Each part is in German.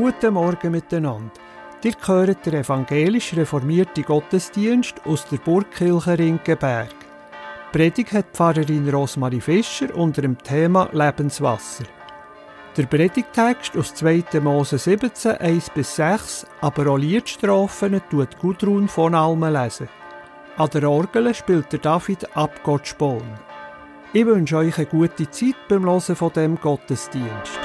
Guten Morgen miteinander. Ihr gehört der evangelisch-reformierte Gottesdienst aus der Burgkirche Ringgenberg. Die Predigt hat Pfarrerin Rosmarie Fischer unter dem Thema Lebenswasser. Der Predigtext aus 2. Mose 17, 1-6, aber auch Liedstrophen tut Gudrun von Almen lesen. An der Orgel spielt der David Abgottspon. Ich wünsche euch eine gute Zeit beim Hören von diesem Gottesdienst.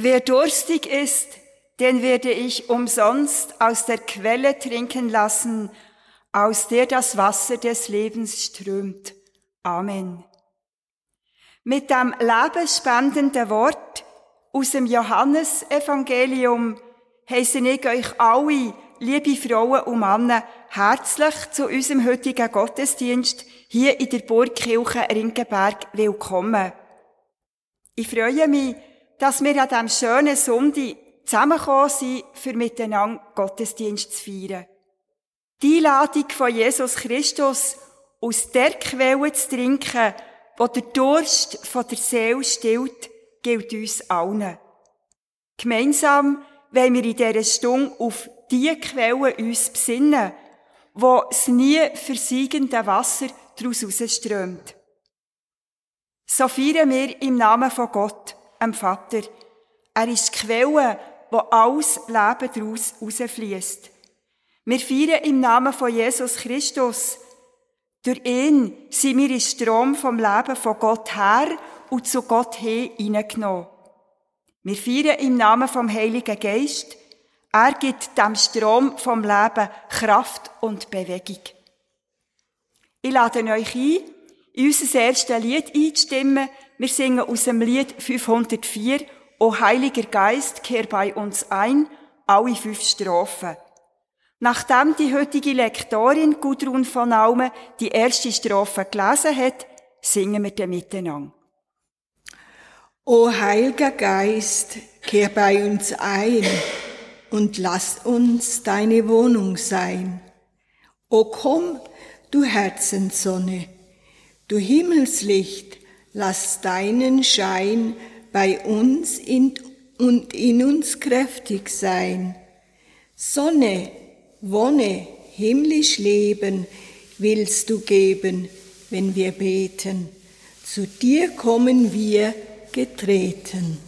Wer durstig ist, den werde ich umsonst aus der Quelle trinken lassen, aus der das Wasser des Lebens strömt. Amen. Mit dem lebenspendenden Wort aus dem Johannesevangelium heiße ich euch alle, liebe Frauen und Männer, herzlich zu unserem heutigen Gottesdienst hier in der Burgkirche Ringgenberg willkommen. Ich freue mich, dass wir an diesem schönen Sonntag zusammengekommen sind, um miteinander Gottesdienst zu feiern. Die Einladung von Jesus Christus, aus der Quelle zu trinken, die der Durst von der Seele stillt, gilt uns allen. Gemeinsam wollen wir in dieser Stunde auf die Quelle uns besinnen, wo das nie versiegende Wasser daraus herausströmt. So feiern wir im Namen von Gott, dem Vater. Er ist die Quelle, wo alles Leben daraus herausfließt. Wir feiern im Namen von Jesus Christus. Durch ihn sind wir im Strom vom Leben von Gott her und zu Gott hin hineingenommen. Wir feiern im Namen vom Heiligen Geist. Er gibt dem Strom vom Leben Kraft und Bewegung. Ich lade euch ein, in unser erstes Lied einzustimmen. Wir singen aus dem Lied 504, «O Heiliger Geist, kehr bei uns ein», alle 5 Strophen. Nachdem die heutige Lektorin Gudrun von Almen die erste Strophe gelesen hat, singen wir dann miteinander. «O Heiliger Geist, kehr bei uns ein, und lass uns deine Wohnung sein. O komm, du Herzenssonne, du Himmelslicht, lass deinen Schein bei uns und in uns kräftig sein. Sonne, Wonne, himmlisch Leben willst du geben, wenn wir beten. Zu dir kommen wir getreten.»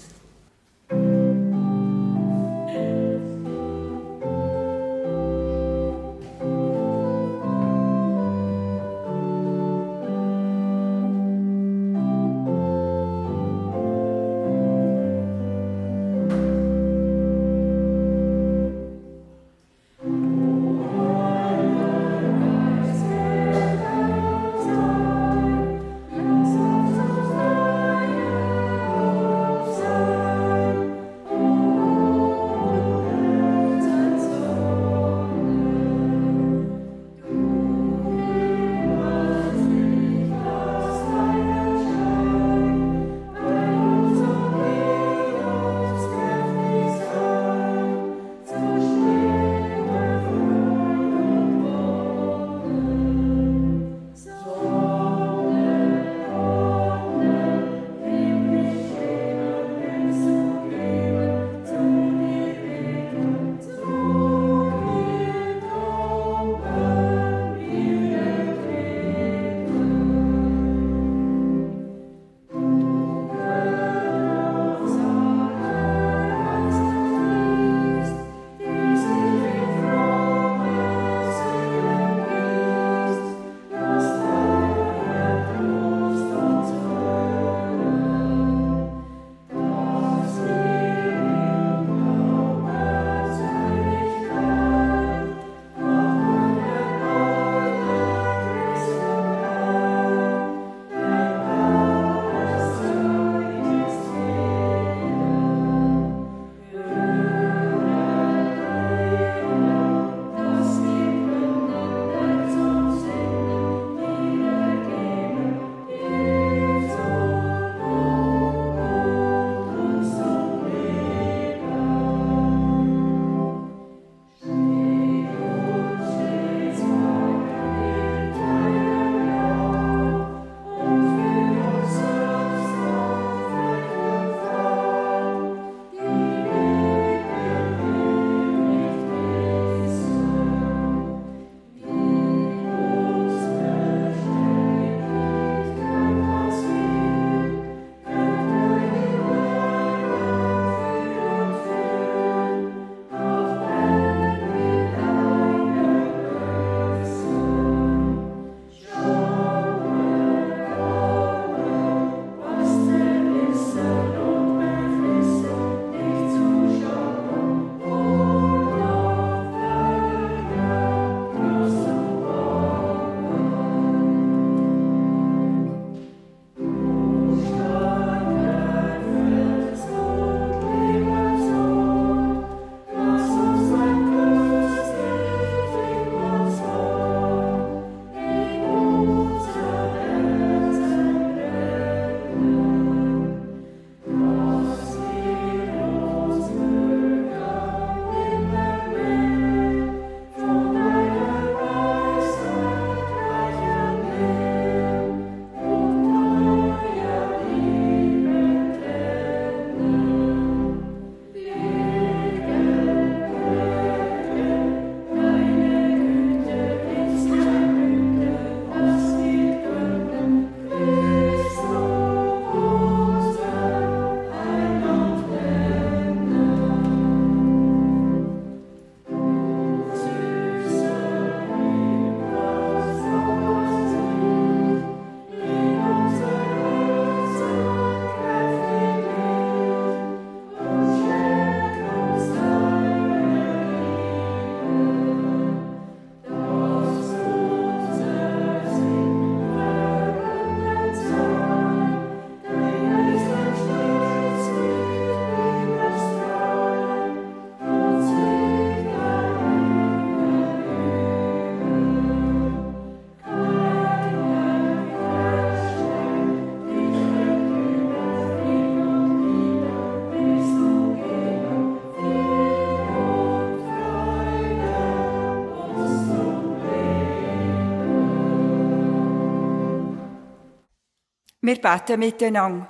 Wir beten miteinander.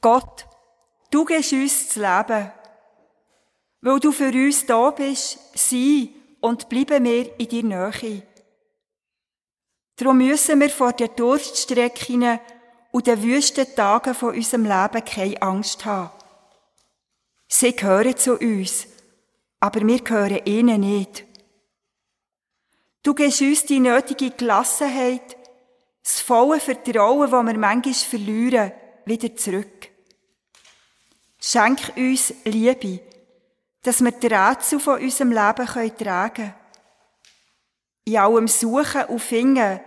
Gott, du gibst uns das Leben. Weil du für uns da bist, sei und bleiben wir in deiner Nähe. Darum müssen wir vor den Durststrecken und den wüsten Tagen von unserem Leben keine Angst haben. Sie gehören zu uns, aber wir gehören ihnen nicht. Du gibst uns die nötige Gelassenheit, das volle Vertrauen, das wir manchmal verlieren, wieder zurück. Schenk uns Liebe, dass wir die Rätsel von unserem Leben tragen können. In allem Suchen und Finden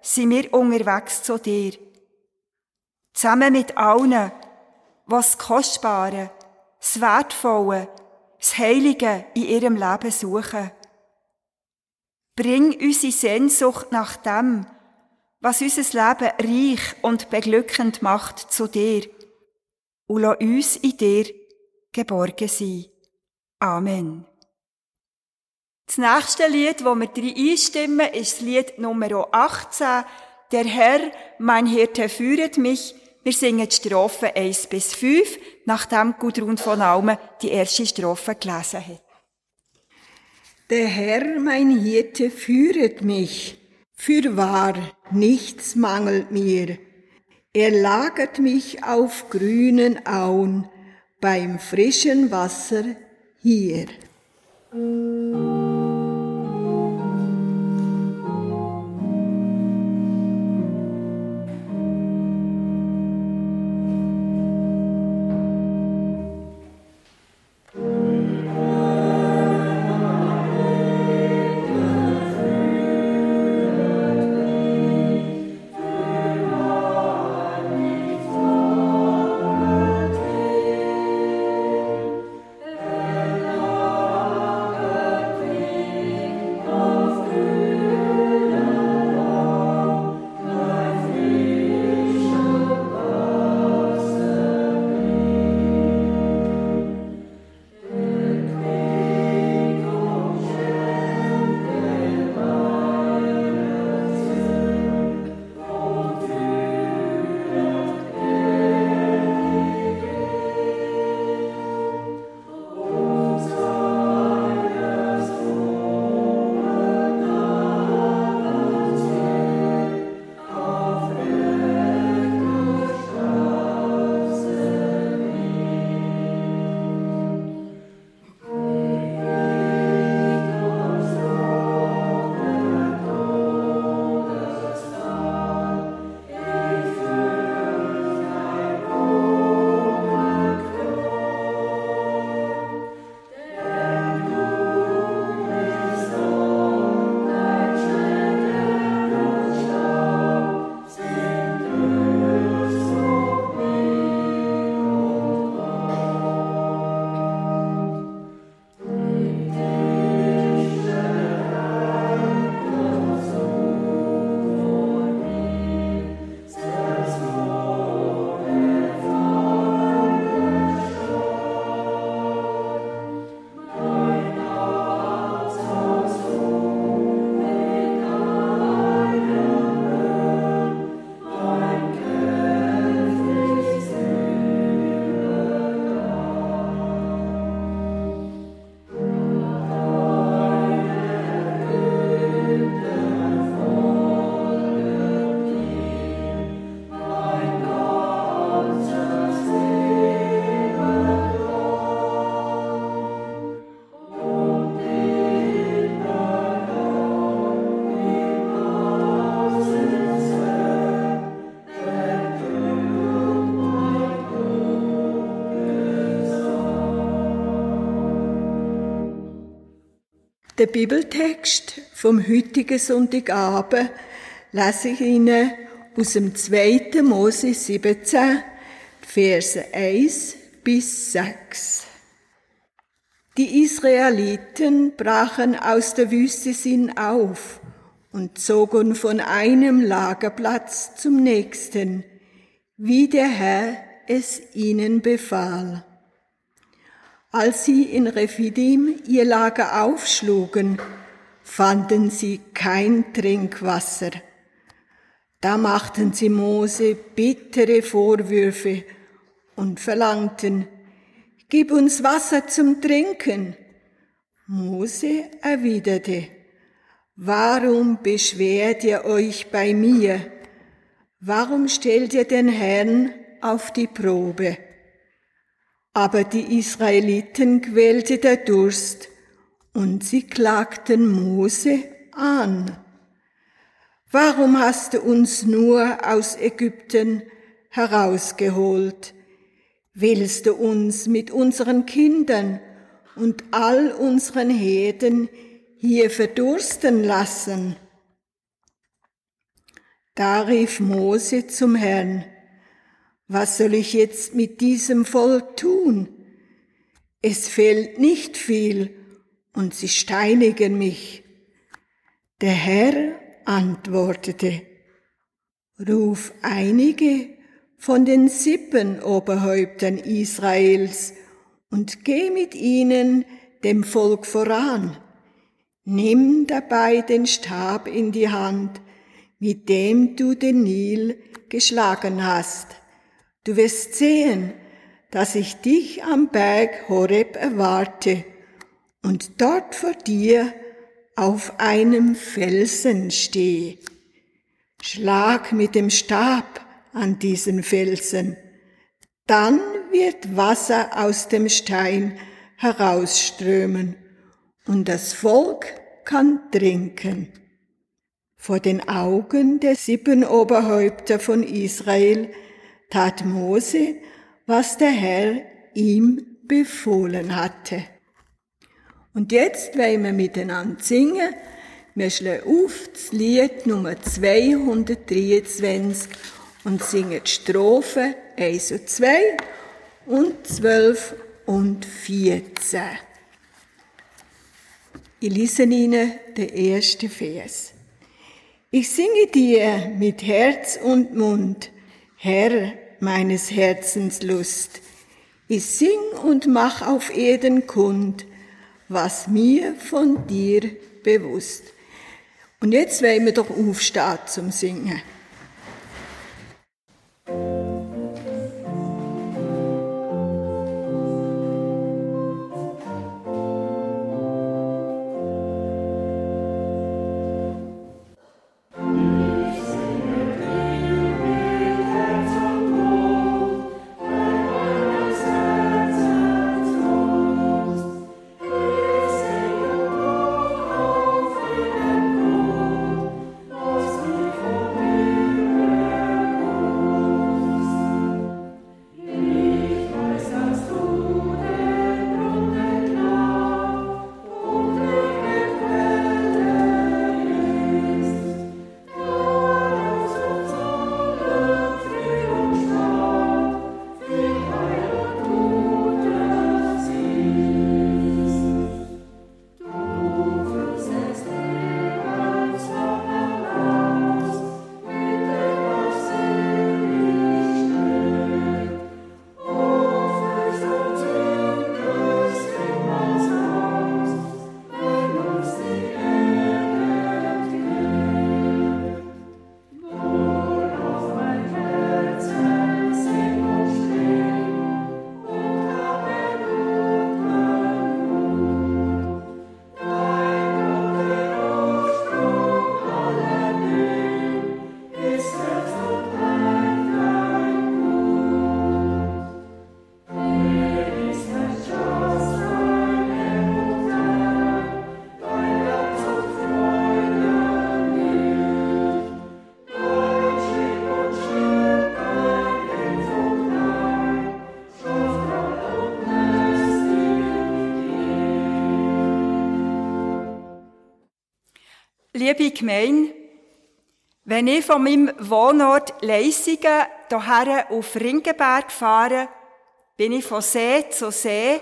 sind wir unterwegs zu dir. Zusammen mit allen, was das Kostbare, das Wertvolle, das Heilige in ihrem Leben suchen. Bring unsere Sehnsucht nach dem, was unser Leben reich und beglückend macht, zu dir. Und lass uns in dir geborgen sein. Amen. Das nächste Lied, wo wir drin einstimmen, ist das Lied Nummer 18. Der Herr, mein Hirte, führet mich. Wir singen die Strophen 1-5, nachdem Gudrun von Almen die erste Strophe gelesen hat. Der Herr, mein Hirte, führet mich. Fürwahr, nichts mangelt mir. Er lagert mich auf grünen Auen, beim frischen Wasser hier. Den Bibeltext vom heutigen Sonntagabend lese ich Ihnen aus dem 2. Mose 17, Verse 1-6. Die Israeliten brachen aus der Wüste Sin auf und zogen von einem Lagerplatz zum nächsten, wie der Herr es ihnen befahl. Als sie in Refidim ihr Lager aufschlugen, fanden sie kein Trinkwasser. Da machten sie Mose bittere Vorwürfe und verlangten: Gib uns Wasser zum Trinken. Mose erwiderte: Warum beschwert ihr euch bei mir? Warum stellt ihr den Herrn auf die Probe? Aber die Israeliten quälte der Durst, und sie klagten Mose an. Warum hast du uns nur aus Ägypten herausgeholt? Willst du uns mit unseren Kindern und all unseren Herden hier verdursten lassen? Da rief Mose zum Herrn: Was soll ich jetzt mit diesem Volk tun? Es fehlt nicht viel, und sie steinigen mich. Der Herr antwortete: Ruf einige von den Sippenoberhäuptern Israels und geh mit ihnen dem Volk voran. Nimm dabei den Stab in die Hand, mit dem du den Nil geschlagen hast. Du wirst sehen, dass ich dich am Berg Horeb erwarte und dort vor dir auf einem Felsen stehe. Schlag mit dem Stab an diesen Felsen, dann wird Wasser aus dem Stein herausströmen und das Volk kann trinken. Vor den Augen der Sippenoberhäupter von Israel tat Mose, was der Herr ihm befohlen hatte. Und jetzt wollen wir miteinander singen. Wir schlagen auf das Lied Nummer 223 und singen die Strophen 1 und 2 und 12 und 14. Ich lese Ihnen den ersten Vers. Ich singe dir mit Herz und Mund, Herr meines Herzens Lust. Ich sing und mach auf Erden kund, was mir von dir bewusst. Und jetzt wollen wir doch aufstehen zum Singen. Liebe Gemeinde, wenn ich von meinem Wohnort Leissigen hierher auf Ringgenberg fahre, bin ich von See zu See,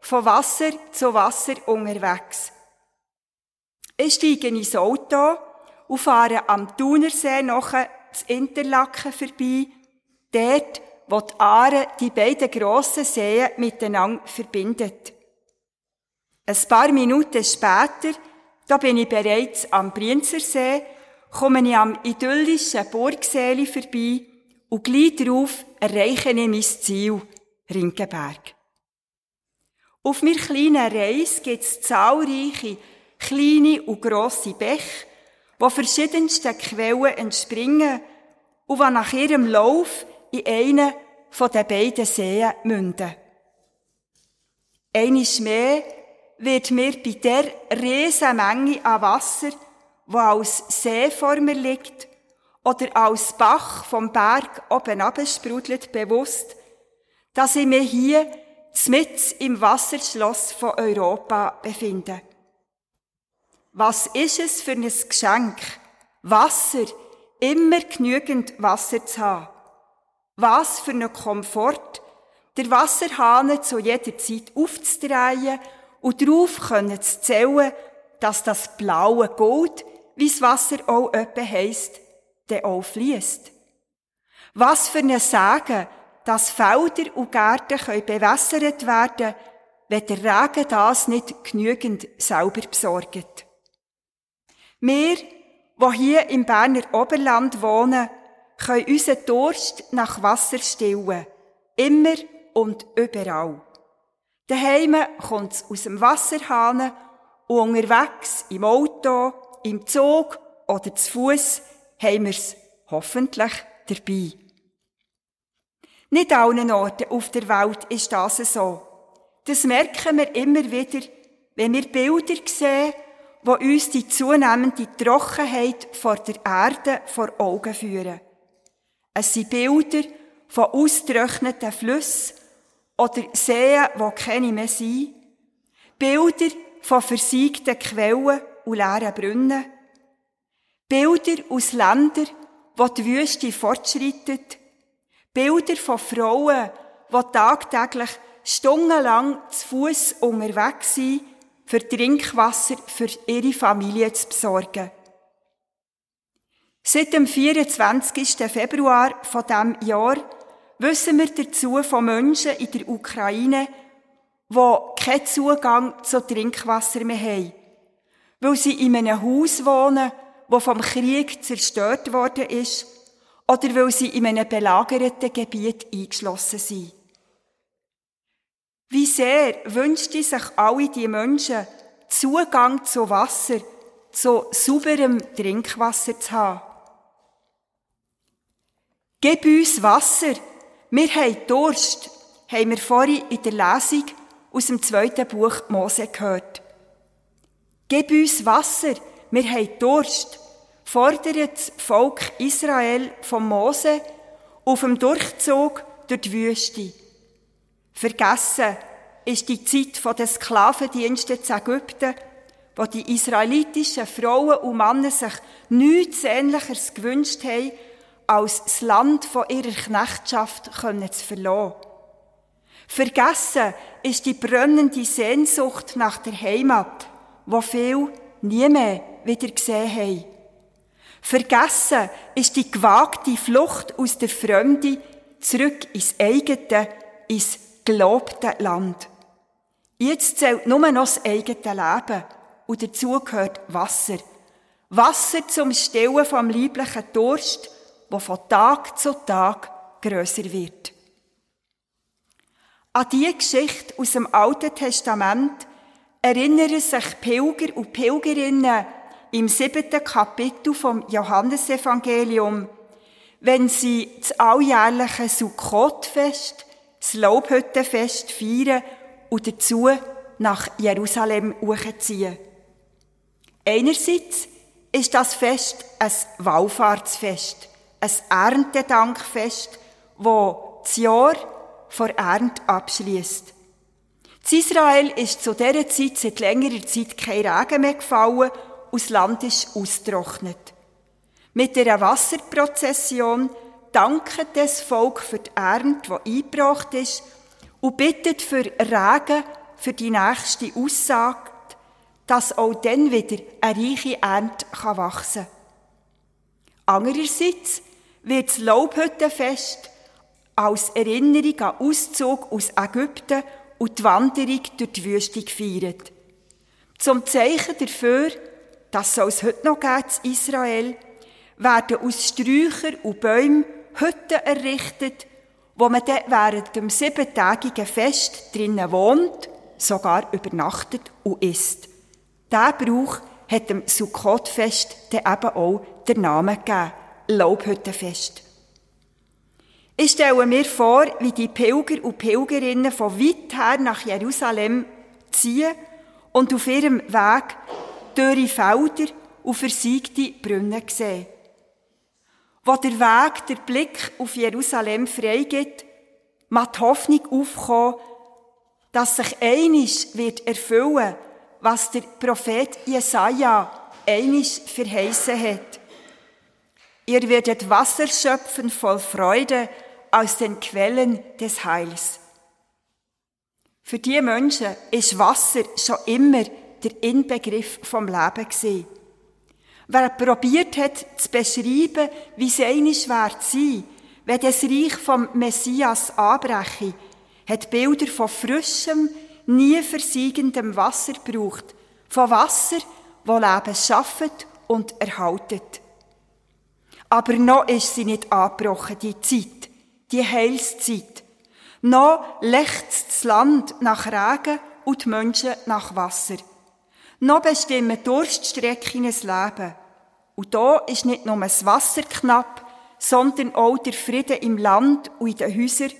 von Wasser zu Wasser unterwegs. Ich steige ins Auto und fahre am Thunersee nach Interlaken vorbei, dort, wo die Aare die beiden grossen Seen miteinander verbindet. Ein paar Minuten später, da bin ich bereits am Brienzersee komme ich am idyllischen Burgseeli vorbei und gleich darauf erreiche ich mein Ziel, Ringgenberg. Auf meiner kleinen Reise gibt es zahlreiche kleine und grosse Bäche, die verschiedensten Quellen entspringen und die nach ihrem Lauf in einen von den beiden Seen münden. Einmal mehr wird mir bei dieser riesen Menge an Wasser, die als See vor mir liegt oder als Bach vom Berg oben absprudelt, bewusst, dass ich mich hier mitten im Wasserschloss von Europa befinde. Was ist es für ein Geschenk, Wasser, immer genügend Wasser zu haben? Was für ein Komfort, den Wasserhahn zu jeder Zeit aufzudrehen und darauf können zu zählen, dass das blaue Gold, wie das Wasser auch öppe heisst, dann auch fliesst. Was für ein Segen, dass Felder und Gärten bewässert werden können, wenn der Regen das nicht genügend selber besorgt. Wir, die hier im Berner Oberland wohnen, können unseren Durst nach Wasser stillen. Immer und überall. Daheim kommt es aus dem Wasserhahn und unterwegs im Auto, im Zug oder zu Fuss haben wir es hoffentlich dabei. Nicht allen Orten auf der Welt ist das so. Das merken wir immer wieder, wenn wir Bilder sehen, die uns die zunehmende Trockenheit vor der Erde vor Augen führen. Es sind Bilder von ausgetrockneten Flüssen oder Seen, die keine mehr sind. Bilder von versiegten Quellen und leeren Brunnen. Bilder aus Ländern, wo die Wüste fortschreitet. Bilder von Frauen, die tagtäglich stundenlang zu Fuss unterwegs sind, für Trinkwasser für ihre Familie zu besorgen. Seit dem 24. Februar dieses Jahres wissen wir dazu von Menschen in der Ukraine, die keinen Zugang zu Trinkwasser mehr haben, weil sie in einem Haus wohnen, das vom Krieg zerstört worden ist, oder weil sie in einem belagerten Gebiet eingeschlossen sind. Wie sehr wünschten sich alle diese Menschen, Zugang zu Wasser, zu sauberem Trinkwasser zu haben. Gib uns Wasser, wir haben Durst, haben wir vorhin in der Lesung aus dem 2. Buch Mose gehört. Gib uns Wasser, wir haben Durst, fordert das Volk Israel von Mose auf dem Durchzug durch die Wüste. Vergessen ist die Zeit der Sklavendienste in Ägypten, wo die israelitischen Frauen und Männer sich nichts Ähnliches gewünscht haben, als das Land von ihrer Knechtschaft zu verlassen. Vergessen ist die brennende Sehnsucht nach der Heimat, die viele nie mehr wieder gesehen haben. Vergessen ist die gewagte Flucht aus der Fremde zurück ins eigene, ins gelobte Land. Jetzt zählt nur noch das eigene Leben und dazu gehört Wasser. Wasser zum Stillen vom lieblichen Durst, der von Tag zu Tag grösser wird. An diese Geschichte aus dem Alten Testament erinnern sich Pilger und Pilgerinnen im 7. Kapitel vom Johannesevangelium, wenn sie das alljährliche Sukkotfest, das Laubhüttenfest feiern und dazu nach Jerusalem hochziehen. Einerseits ist das Fest ein Wallfahrtsfest, ein Erntedankfest, das das Jahr vor Ernte abschließt. In Israel ist zu dieser Zeit seit längerer Zeit kein Regen mehr gefallen und das Land ist ausgetrocknet. Mit dieser Wasserprozession dankt das Volk für die Ernte, die eingebracht ist, und bittet für Regen für die nächste Aussage, dass auch dann wieder eine reiche Ernte wachsen kann. Andererseits wird das Laubhüttenfest als Erinnerung an den Auszug aus Ägypten und die Wanderung durch die Wüste gefeiert. Zum Zeichen dafür, dass es heute noch in Israel werden aus Sträuchern und Bäumen Hütten errichtet, wo man dann während dem 7-tägigen Fest drinnen wohnt, sogar übernachtet und isst. Dieser Brauch hat dem Sukkot-Fest dann eben auch den Namen gegeben, Laubhüttenfest. Ich stelle mir vor, wie die Pilger und Pilgerinnen von weit her nach Jerusalem ziehen und auf ihrem Weg dürre Felder und versiegte Brunnen sehen. Wo der Weg den Blick auf Jerusalem freigibt, mag die Hoffnung aufkommen, dass sich einisch wird erfüllen, was der Prophet Jesaja einisch verheissen hat. Ihr werdet Wasser schöpfen voll Freude aus den Quellen des Heils. Für die Menschen ist Wasser schon immer der Inbegriff vom Leben gewesen. Wer probiert hat, zu beschreiben, wie es einisch wird sein, wenn das Reich vom Messias anbreche, hat Bilder von frischem, nie versiegendem Wasser gebraucht. Von Wasser, das Leben schafft und erhaltet. Aber noch ist sie nicht angebrochen, die Zeit, die Heilszeit. Noch lechzt das Land nach Regen und die Menschen nach Wasser. Noch bestimmen Durststrecken ein Leben. Und da ist nicht nur das Wasser knapp, sondern auch der Frieden im Land und in den Häusern.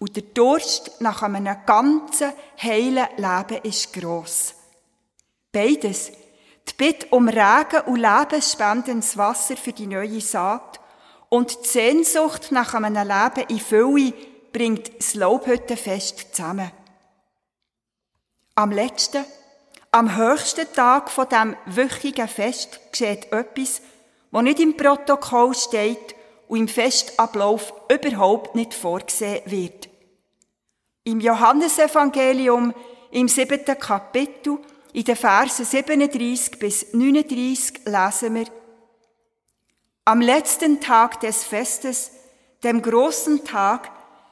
Und der Durst nach einem ganzen, heilen Leben ist gross. Beides, die Bitte um Regen und lebensspendendes Wasser für die neue Saat und die Sehnsucht nach einem Leben in Fülle, bringt das Laubhüttenfest zusammen. Am letzten, am höchsten Tag von diesem wöchigen Fest geschieht etwas, das nicht im Protokoll steht und im Festablauf überhaupt nicht vorgesehen wird. Im Johannesevangelium, im 7. Kapitel, in den Versen 37 bis 39 lesen wir: Am letzten Tag des Festes, dem grossen Tag,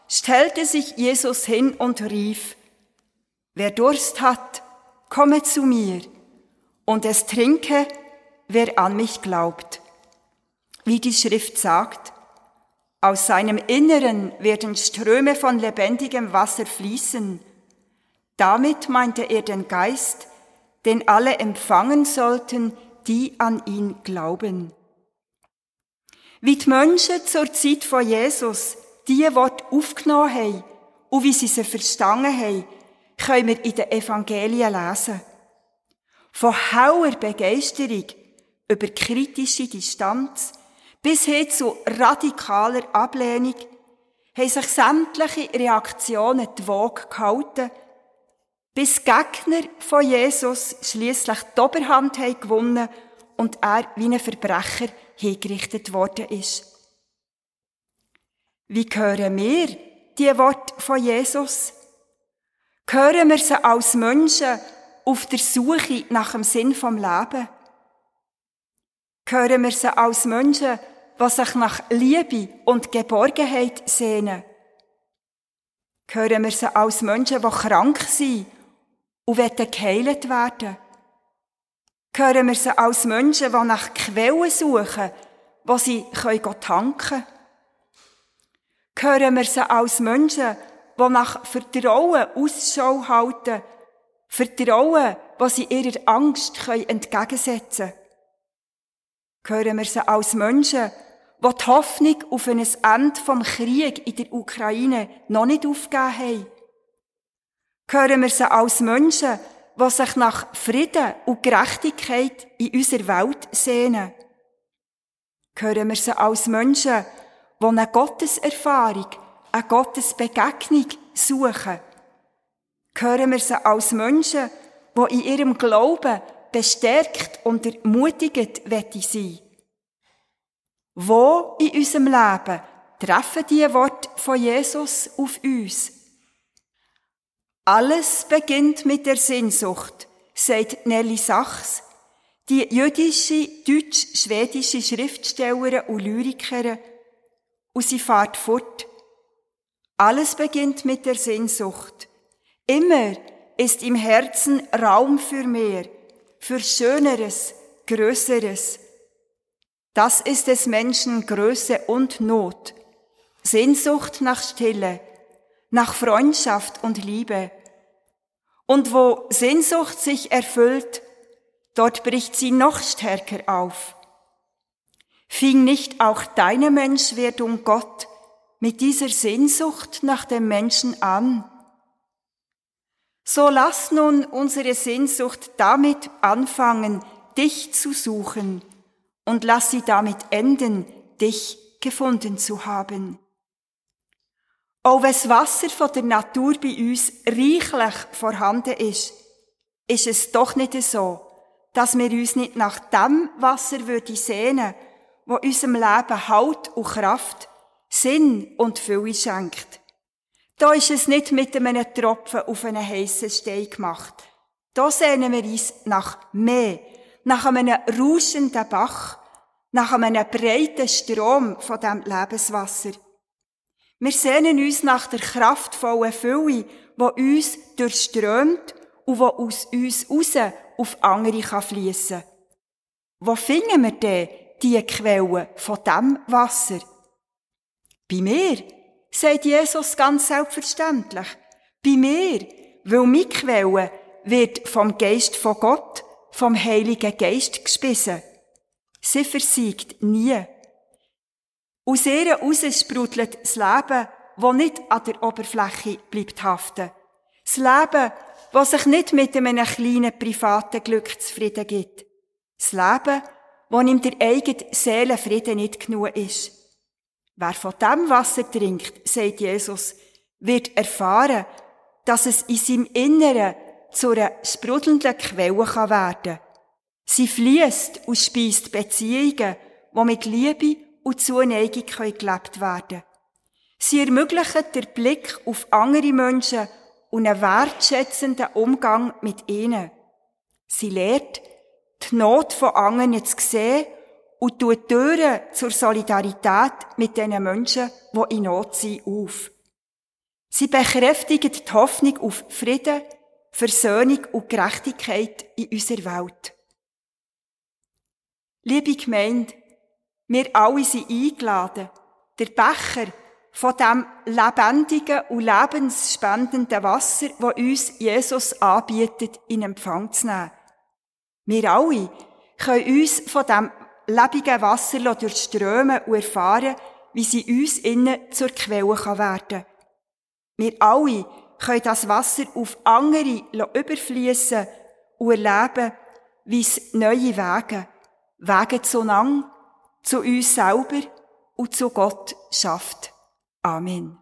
stellte sich Jesus hin und rief: Wer Durst hat, komme zu mir, und es trinke, wer an mich glaubt. Wie die Schrift sagt, aus seinem Inneren werden Ströme von lebendigem Wasser fließen. Damit meinte er den Geist, den alle empfangen sollten, die an ihn glauben. Wie die Menschen zur Zeit von Jesus diese Worte aufgenommen haben und wie sie sie verstanden haben, können wir in den Evangelien lesen. Von hauer Begeisterung über kritische Distanz bis hin zu radikaler Ablehnung haben sich sämtliche Reaktionen die Waage gehalten, bis Gegner von Jesus schliesslich die Oberhand haben gewonnen und er wie ein Verbrecher hingerichtet worden ist. Wie hören wir die Worte von Jesus? Hören wir sie als Menschen auf der Suche nach dem Sinn vom Leben? Hören wir sie als Menschen, die sich nach Liebe und Geborgenheit sehnen? Hören wir sie als Menschen, die krank sind und geheilt werden? Hören wir sie als Menschen, die nach Quellen suchen, wo sie tanken können? Hören wir sie als Menschen, die nach Vertrauen Ausschau halten, Vertrauen, das sie ihrer Angst entgegensetzen können? Hören wir sie als Menschen, die die Hoffnung auf ein Ende vom Krieg in der Ukraine noch nicht aufgegeben haben? Hören wir sie als Menschen, die sich nach Frieden und Gerechtigkeit in unserer Welt sehnen? Hören wir sie als Menschen, die eine Gotteserfahrung, eine Gottesbegegnung suchen? Hören wir sie als Menschen, die in ihrem Glauben bestärkt und ermutigt sein? Wo in unserem Leben treffen die Worte von Jesus auf uns? Alles beginnt mit der Sehnsucht, sagt Nelly Sachs, die jüdische, deutsch-schwedische Schriftstellerin und Lyrikerin, und sie fährt fort. Alles beginnt mit der Sehnsucht. Immer ist im Herzen Raum für mehr, für Schöneres, Größeres. Das ist des Menschen Größe und Not, Sehnsucht nach Stille, nach Freundschaft und Liebe. Und wo Sehnsucht sich erfüllt, dort bricht sie noch stärker auf. Fing nicht auch deine Menschwerdung Gott mit dieser Sehnsucht nach dem Menschen an? So lass nun unsere Sehnsucht damit anfangen, dich zu suchen, und lass sie damit enden, dich gefunden zu haben. Auch wenn das Wasser von der Natur bei uns reichlich vorhanden ist, ist es doch nicht so, dass wir uns nicht nach dem Wasser sehnen würden, das unserem Leben Halt und Kraft, Sinn und Fülle schenkt. Da ist es nicht mit einem Tropfen auf einen heissen Stein gemacht. Da sehnen wir uns nach mehr, nach einem rauschenden Bach, nach einem breiten Strom von diesem Lebenswasser. Wir sehnen uns nach der kraftvollen Fülle, die uns durchströmt und die aus uns raus auf andere fliessen kann. Wo finden wir denn die Quelle von diesem Wasser? Bei mir, sagt Jesus ganz selbstverständlich. Bei mir, weil meine Quelle wird vom Geist von Gott, vom Heiligen Geist gespissen. Sie versiegt nie. Aus ihr heraus sprudelt das Leben, das nicht an der Oberfläche bleibt haften. Das Leben, das sich nicht mit einem kleinen privaten Glück zufrieden gibt. Das Leben, das ihm der eigene Seelenfrieden nicht genug ist. Wer von dem Wasser trinkt, sagt Jesus, wird erfahren, dass es in seinem Inneren zu einer sprudelnden Quelle werden kann. Sie fließt und speist Beziehungen, die mit Liebe und Zuneigung gelebt werden können. Sie ermöglichen den Blick auf andere Menschen und einen wertschätzenden Umgang mit ihnen. Sie lehrt, die Not von anderen zu sehen und tut Türen zur Solidarität mit den Menschen, die in Not sind, auf. Sie bekräftigt die Hoffnung auf Frieden, Versöhnung und Gerechtigkeit in unserer Welt. Liebe Gemeinde, wir alle sind eingeladen, den Becher von dem lebendigen und lebensspendenden Wasser, das uns Jesus anbietet, in Empfang zu nehmen. Wir alle können uns von dem lebendigen Wasser durchströmen und erfahren, wie sie uns innen zur Quelle werden kann. Wir alle können das Wasser auf andere überfließen und erleben, wie es neue Wege zueinander, zu uns selber und zu Gott schafft. Amen.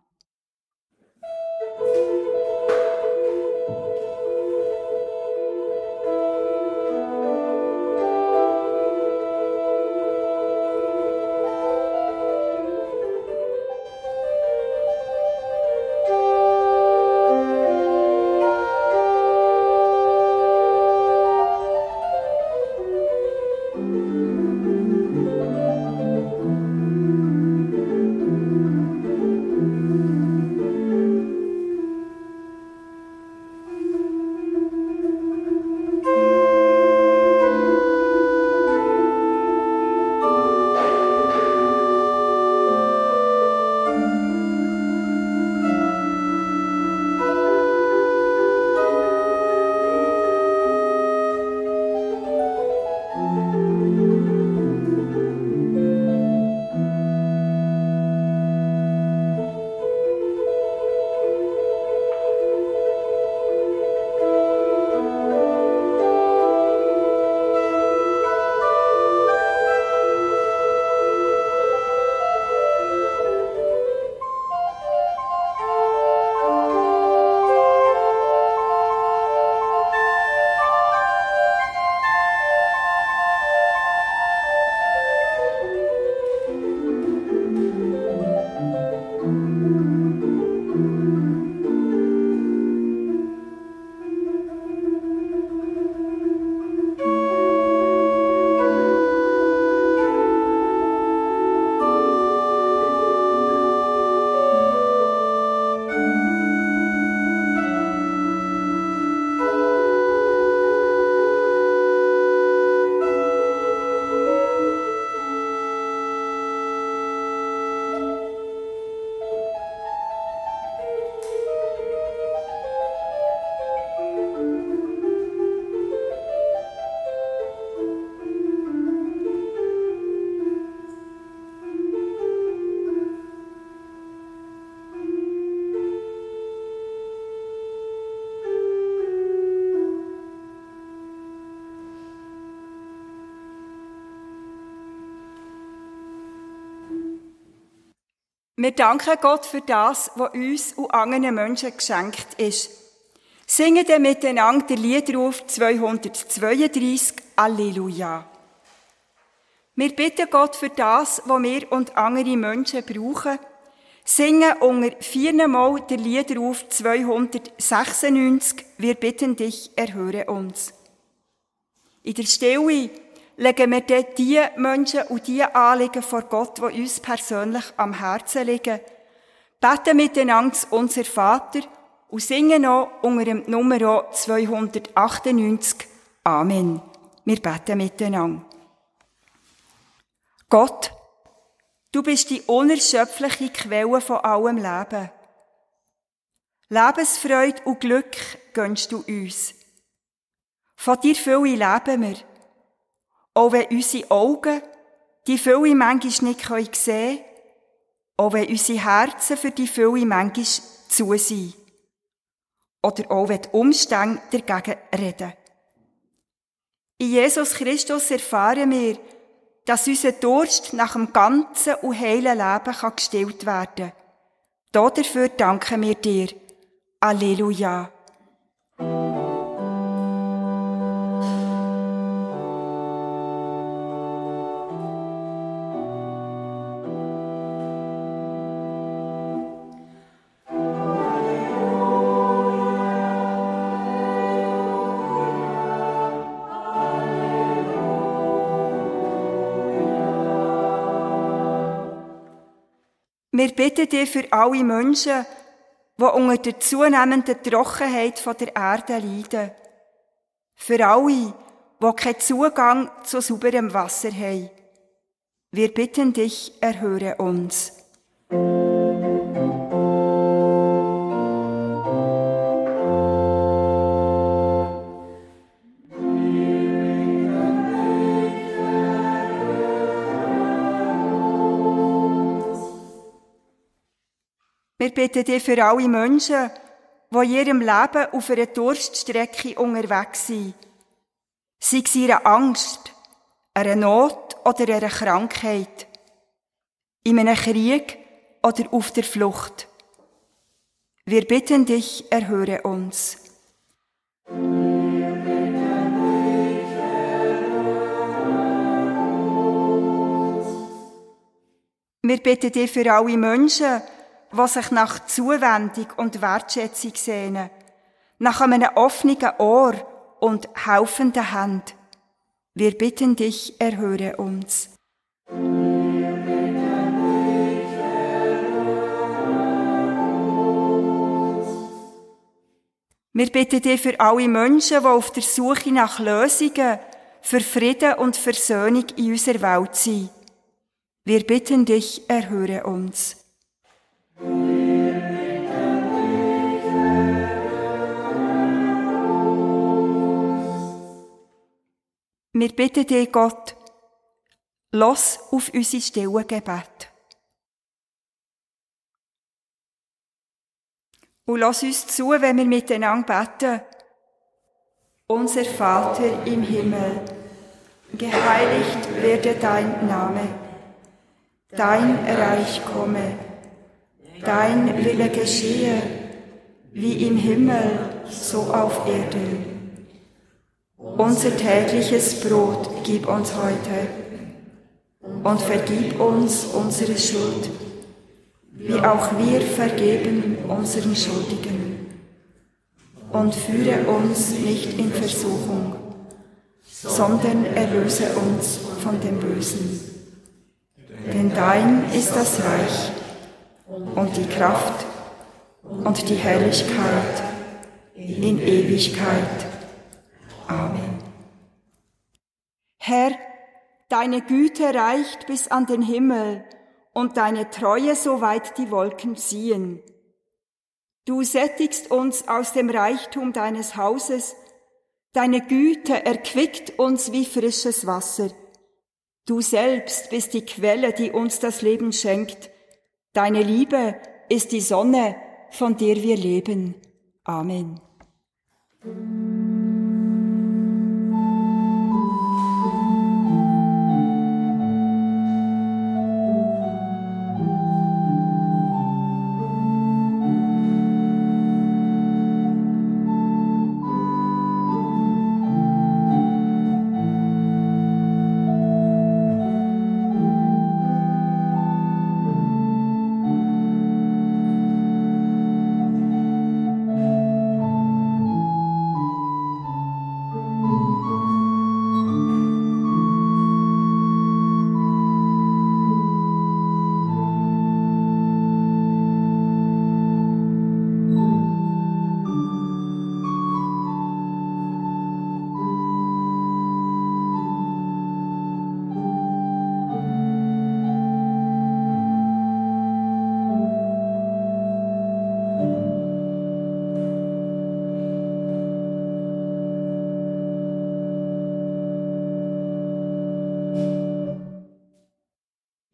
Wir danken Gott für das, was uns und anderen Menschen geschenkt ist. Singen wir miteinander den Liedruf 232, Alleluia. Wir bitten Gott für das, was wir und andere Menschen brauchen. Singen unter 4-mal den Liedruf 296, wir bitten dich, erhöre uns. In der Stille legen wir dann die Menschen und die Anliegen vor Gott, die uns persönlich am Herzen liegen. Beten miteinander zu unser Vater und singen noch unter dem Nummer 298. Amen. Wir beten miteinander. Gott, du bist die unerschöpfliche Quelle von allem Leben. Lebensfreude und Glück gönnst du uns. Von dir Fülle leben wir. Auch wenn unsere Augen die Fülle manchmal nicht sehen können, auch wenn unsere Herzen für die Fülle manchmal zu sind. Oder auch wenn die Umstände dagegen reden. In Jesus Christus erfahren wir, dass unser Durst nach dem ganzen und heilen Leben gestillt werden kann. Dafür danken wir dir. Alleluia. Wir bitten dich für alle Menschen, die unter der zunehmenden Trockenheit der Erde leiden. Für alle, die keinen Zugang zu sauberem Wasser haben. Wir bitten dich, erhöre uns. Wir bitten dich für alle Menschen, die in ihrem Leben auf einer Durststrecke unterwegs sind. Sei es ihre Angst, einer Not oder einer Krankheit. In einem Krieg oder auf der Flucht. Wir bitten dich, erhöre uns. Wir bitten dich für alle Menschen, die sich nach Zuwendung und Wertschätzung sehnen, nach einem offenen Ohr und helfenden Hand. Wir bitten dich, erhöre uns. Wir bitten dich für alle Menschen, die auf der Suche nach Lösungen für Frieden und Versöhnung in unserer Welt sind. Wir bitten dich, erhöre uns. Wir bitten dich, Gott, lass auf unsere stille Gebete. Und lass uns zu, wenn wir miteinander beten. Unser Vater im Himmel, geheiligt werde dein Name, dein Reich komme. Dein Wille geschehe, wie im Himmel, so auf Erden. Unser tägliches Brot gib uns heute und vergib uns unsere Schuld, wie auch wir vergeben unseren Schuldigen. Und führe uns nicht in Versuchung, sondern erlöse uns von dem Bösen. Denn dein ist das Reich und die Kraft und die Herrlichkeit in Ewigkeit. Amen. Herr, deine Güte reicht bis an den Himmel und deine Treue so weit die Wolken ziehen. Du sättigst uns aus dem Reichtum deines Hauses, deine Güte erquickt uns wie frisches Wasser. Du selbst bist die Quelle, die uns das Leben schenkt. Deine Liebe ist die Sonne, von der wir leben. Amen.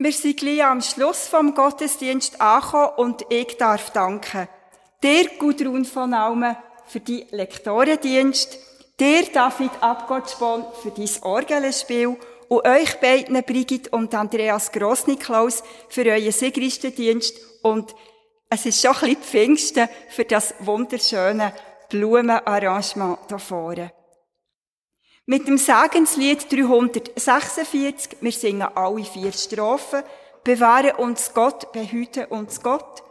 Wir sind gleich am Schluss vom Gottesdienst angekommen und ich darf danken. Dir, Gudrun von Almen, für deinen Lektorendienst, dir, David Abgottspon, für dein Orgelspiel und euch beiden, Brigitte und Andreas Grossniklaus, für euren Segristendienst. Und es ist schon ein bisschen Pfingsten für das wunderschöne Blumenarrangement hier vorne. Mit dem Segenslied 346, wir singen alle 4 Strophen, bewahre uns Gott, behüte uns Gott,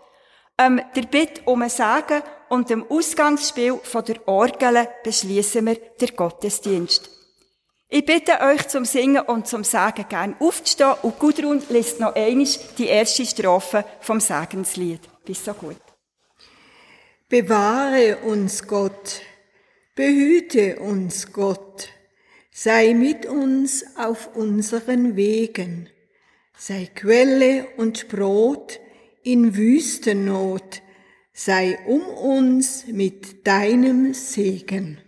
der Bitte um ein Segen und dem Ausgangsspiel von der Orgel beschließen wir den Gottesdienst. Ich bitte euch zum Singen und zum Segen gerne aufzustehen und Gudrun liest noch einmal die erste Strophe vom Segenslied. Bis so gut. Bewahre uns Gott, behüte uns Gott, sei mit uns auf unseren Wegen, sei Quelle und Sprot in Wüstennot, sei um uns mit deinem Segen.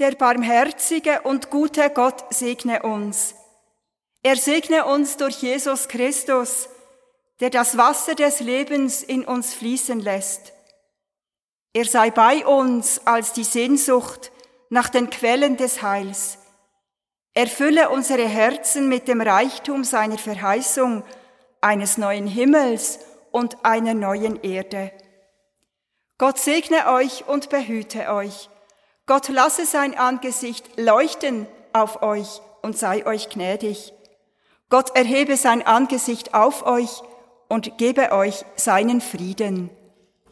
Der barmherzige und gute Gott segne uns. Er segne uns durch Jesus Christus, der das Wasser des Lebens in uns fließen lässt. Er sei bei uns als die Sehnsucht nach den Quellen des Heils. Er fülle unsere Herzen mit dem Reichtum seiner Verheißung, eines neuen Himmels und einer neuen Erde. Gott segne euch und behüte euch. Gott lasse sein Angesicht leuchten auf euch und sei euch gnädig. Gott erhebe sein Angesicht auf euch und gebe euch seinen Frieden.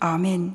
Amen.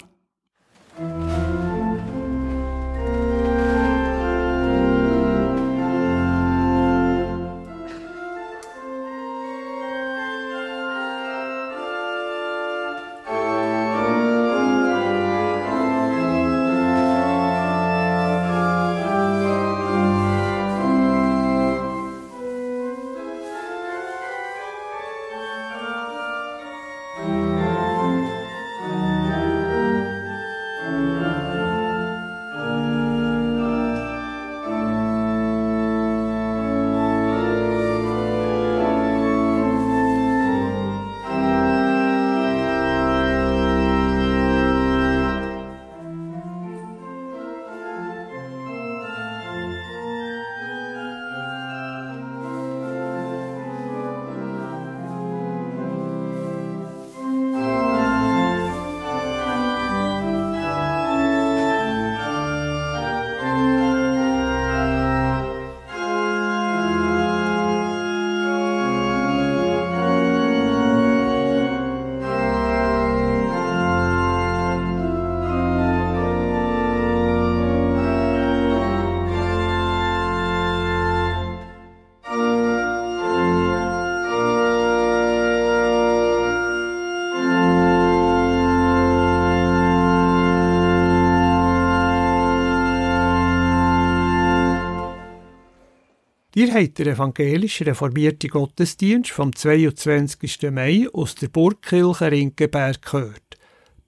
Ihr habt den evangelisch-reformierten Gottesdienst vom 22. Mai aus der Burgkirche Ringgenberg gehört.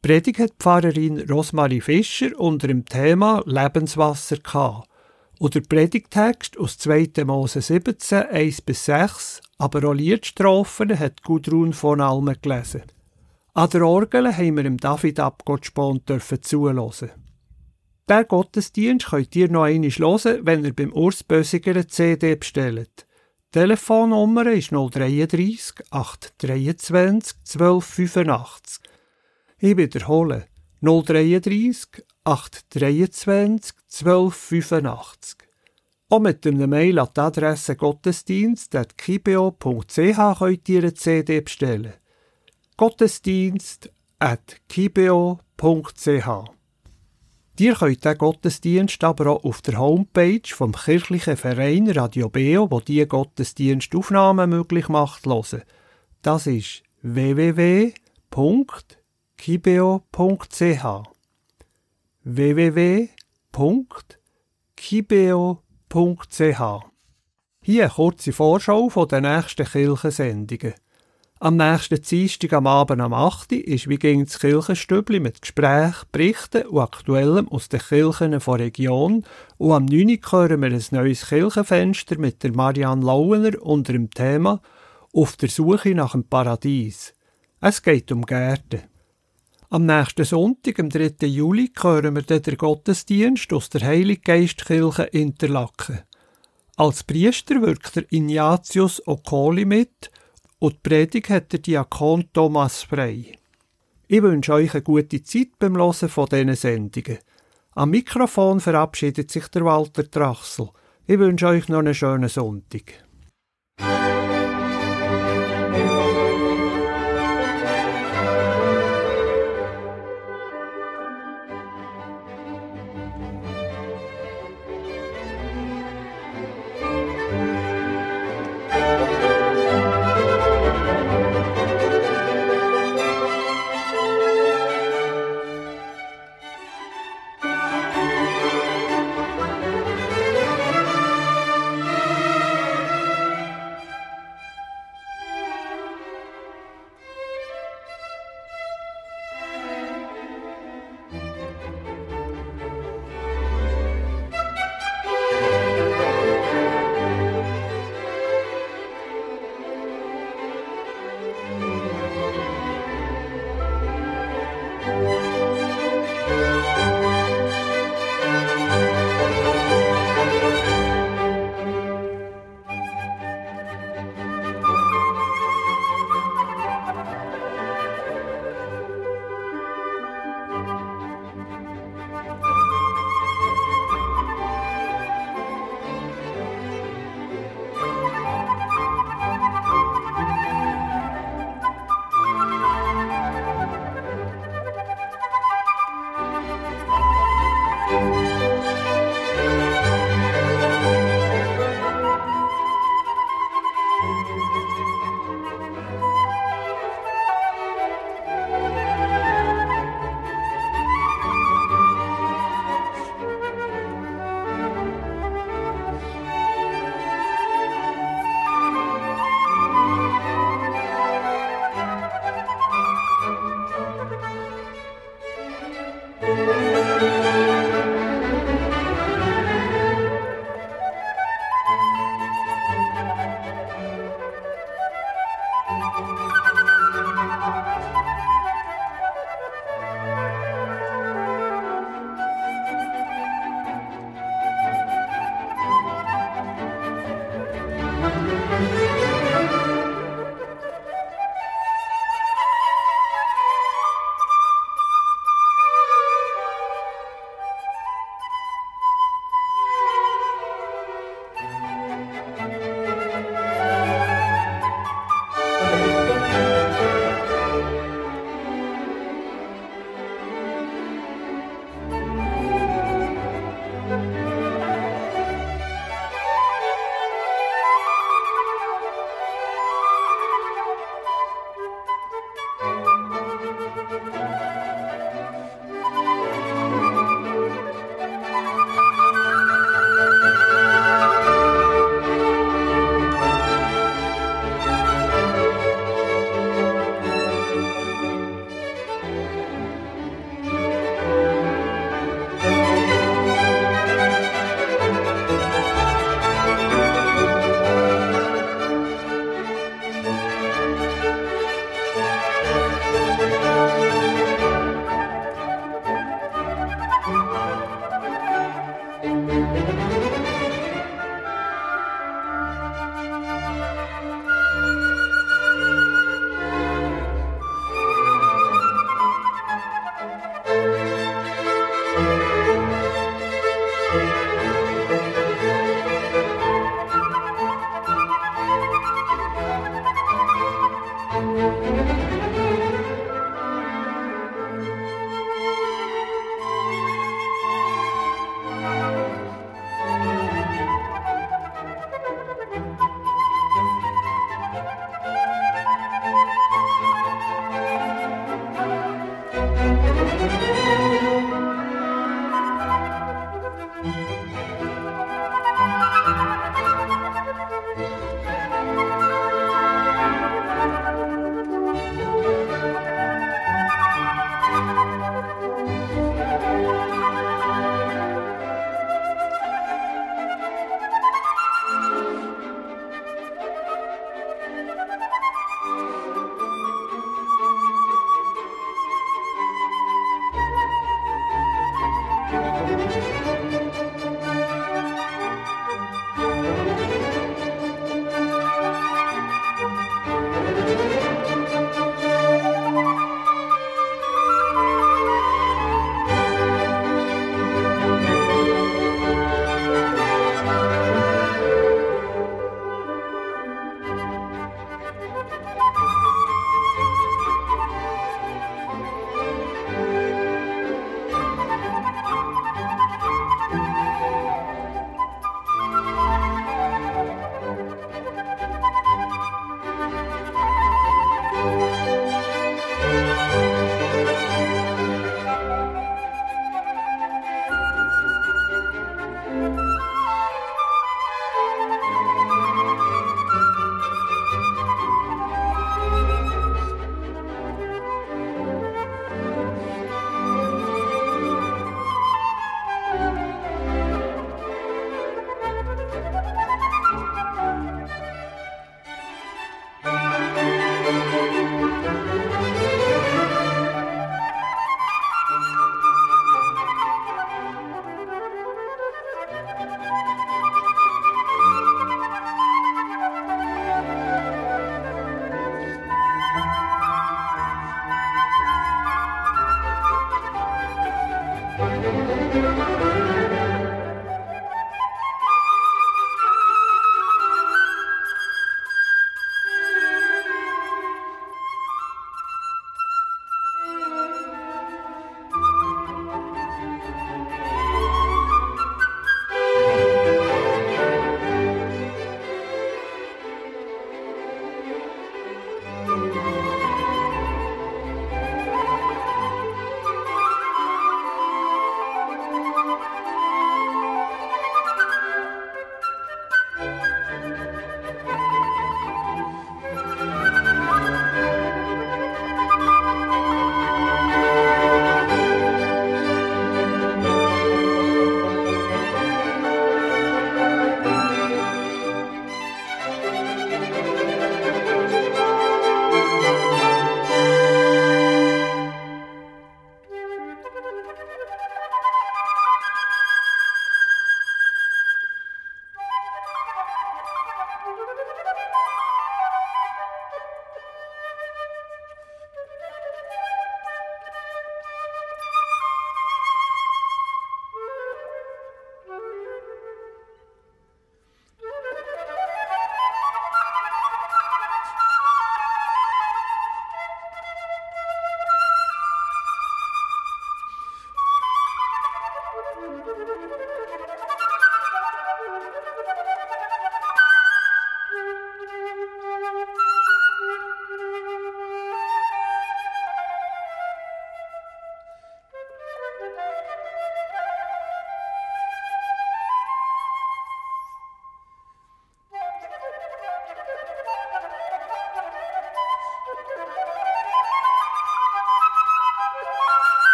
Predigt hat Pfarrerin Rosmarie Fischer unter dem Thema «Lebenswasser K». Und der Predigtext aus 2. Mose 17, 1-6, aber auch Liedstrophen hat Gudrun von Almen gelesen. An der Orgel haben wir dem David Abgottspon zuhören. Den Gottesdienst könnt ihr noch einmal hören, wenn ihr beim Urs Bösiger eine CD bestellt. Die Telefonnummer ist 033 823 1285. Ich wiederhole, 033 823 1285. Auch mit einer Mail an die Adresse gottesdienst@kibeo.ch könnt ihr eine CD bestellen. gottesdienst@kibeo.ch. Ihr könnt diesen Gottesdienst aber auch auf der Homepage vom kirchlichen Verein Radio Beo, wo diese Gottesdienstaufnahmen möglich macht, hören. Das ist www.kibeo.ch. www.kibeo.ch. Hier eine kurze Vorschau von den nächsten Kirchensendungen. Am nächsten Dienstag am Abend am 8. Uhr ist wie gegen das Kirchenstübli mit Gesprächen, Berichten und Aktuellem aus den Kirchen von Region, und am 9. Uhr hören wir ein neues Kirchenfenster mit der Marianne Lauener unter dem Thema «Auf der Suche nach dem Paradies». Es geht um Gärten. Am nächsten Sonntag, am 3. Juli, hören wir dann den Gottesdienst aus der Heiliggeistkirche Interlaken. Als Priester wirkt der Ignatius Ocoli mit, und die Predigt hat der Diakon Thomas Frei. Ich wünsche euch eine gute Zeit beim Hören von diesen Sendungen. Am Mikrofon verabschiedet sich der Walter Drachsel. Ich wünsche euch noch einen schönen Sonntag.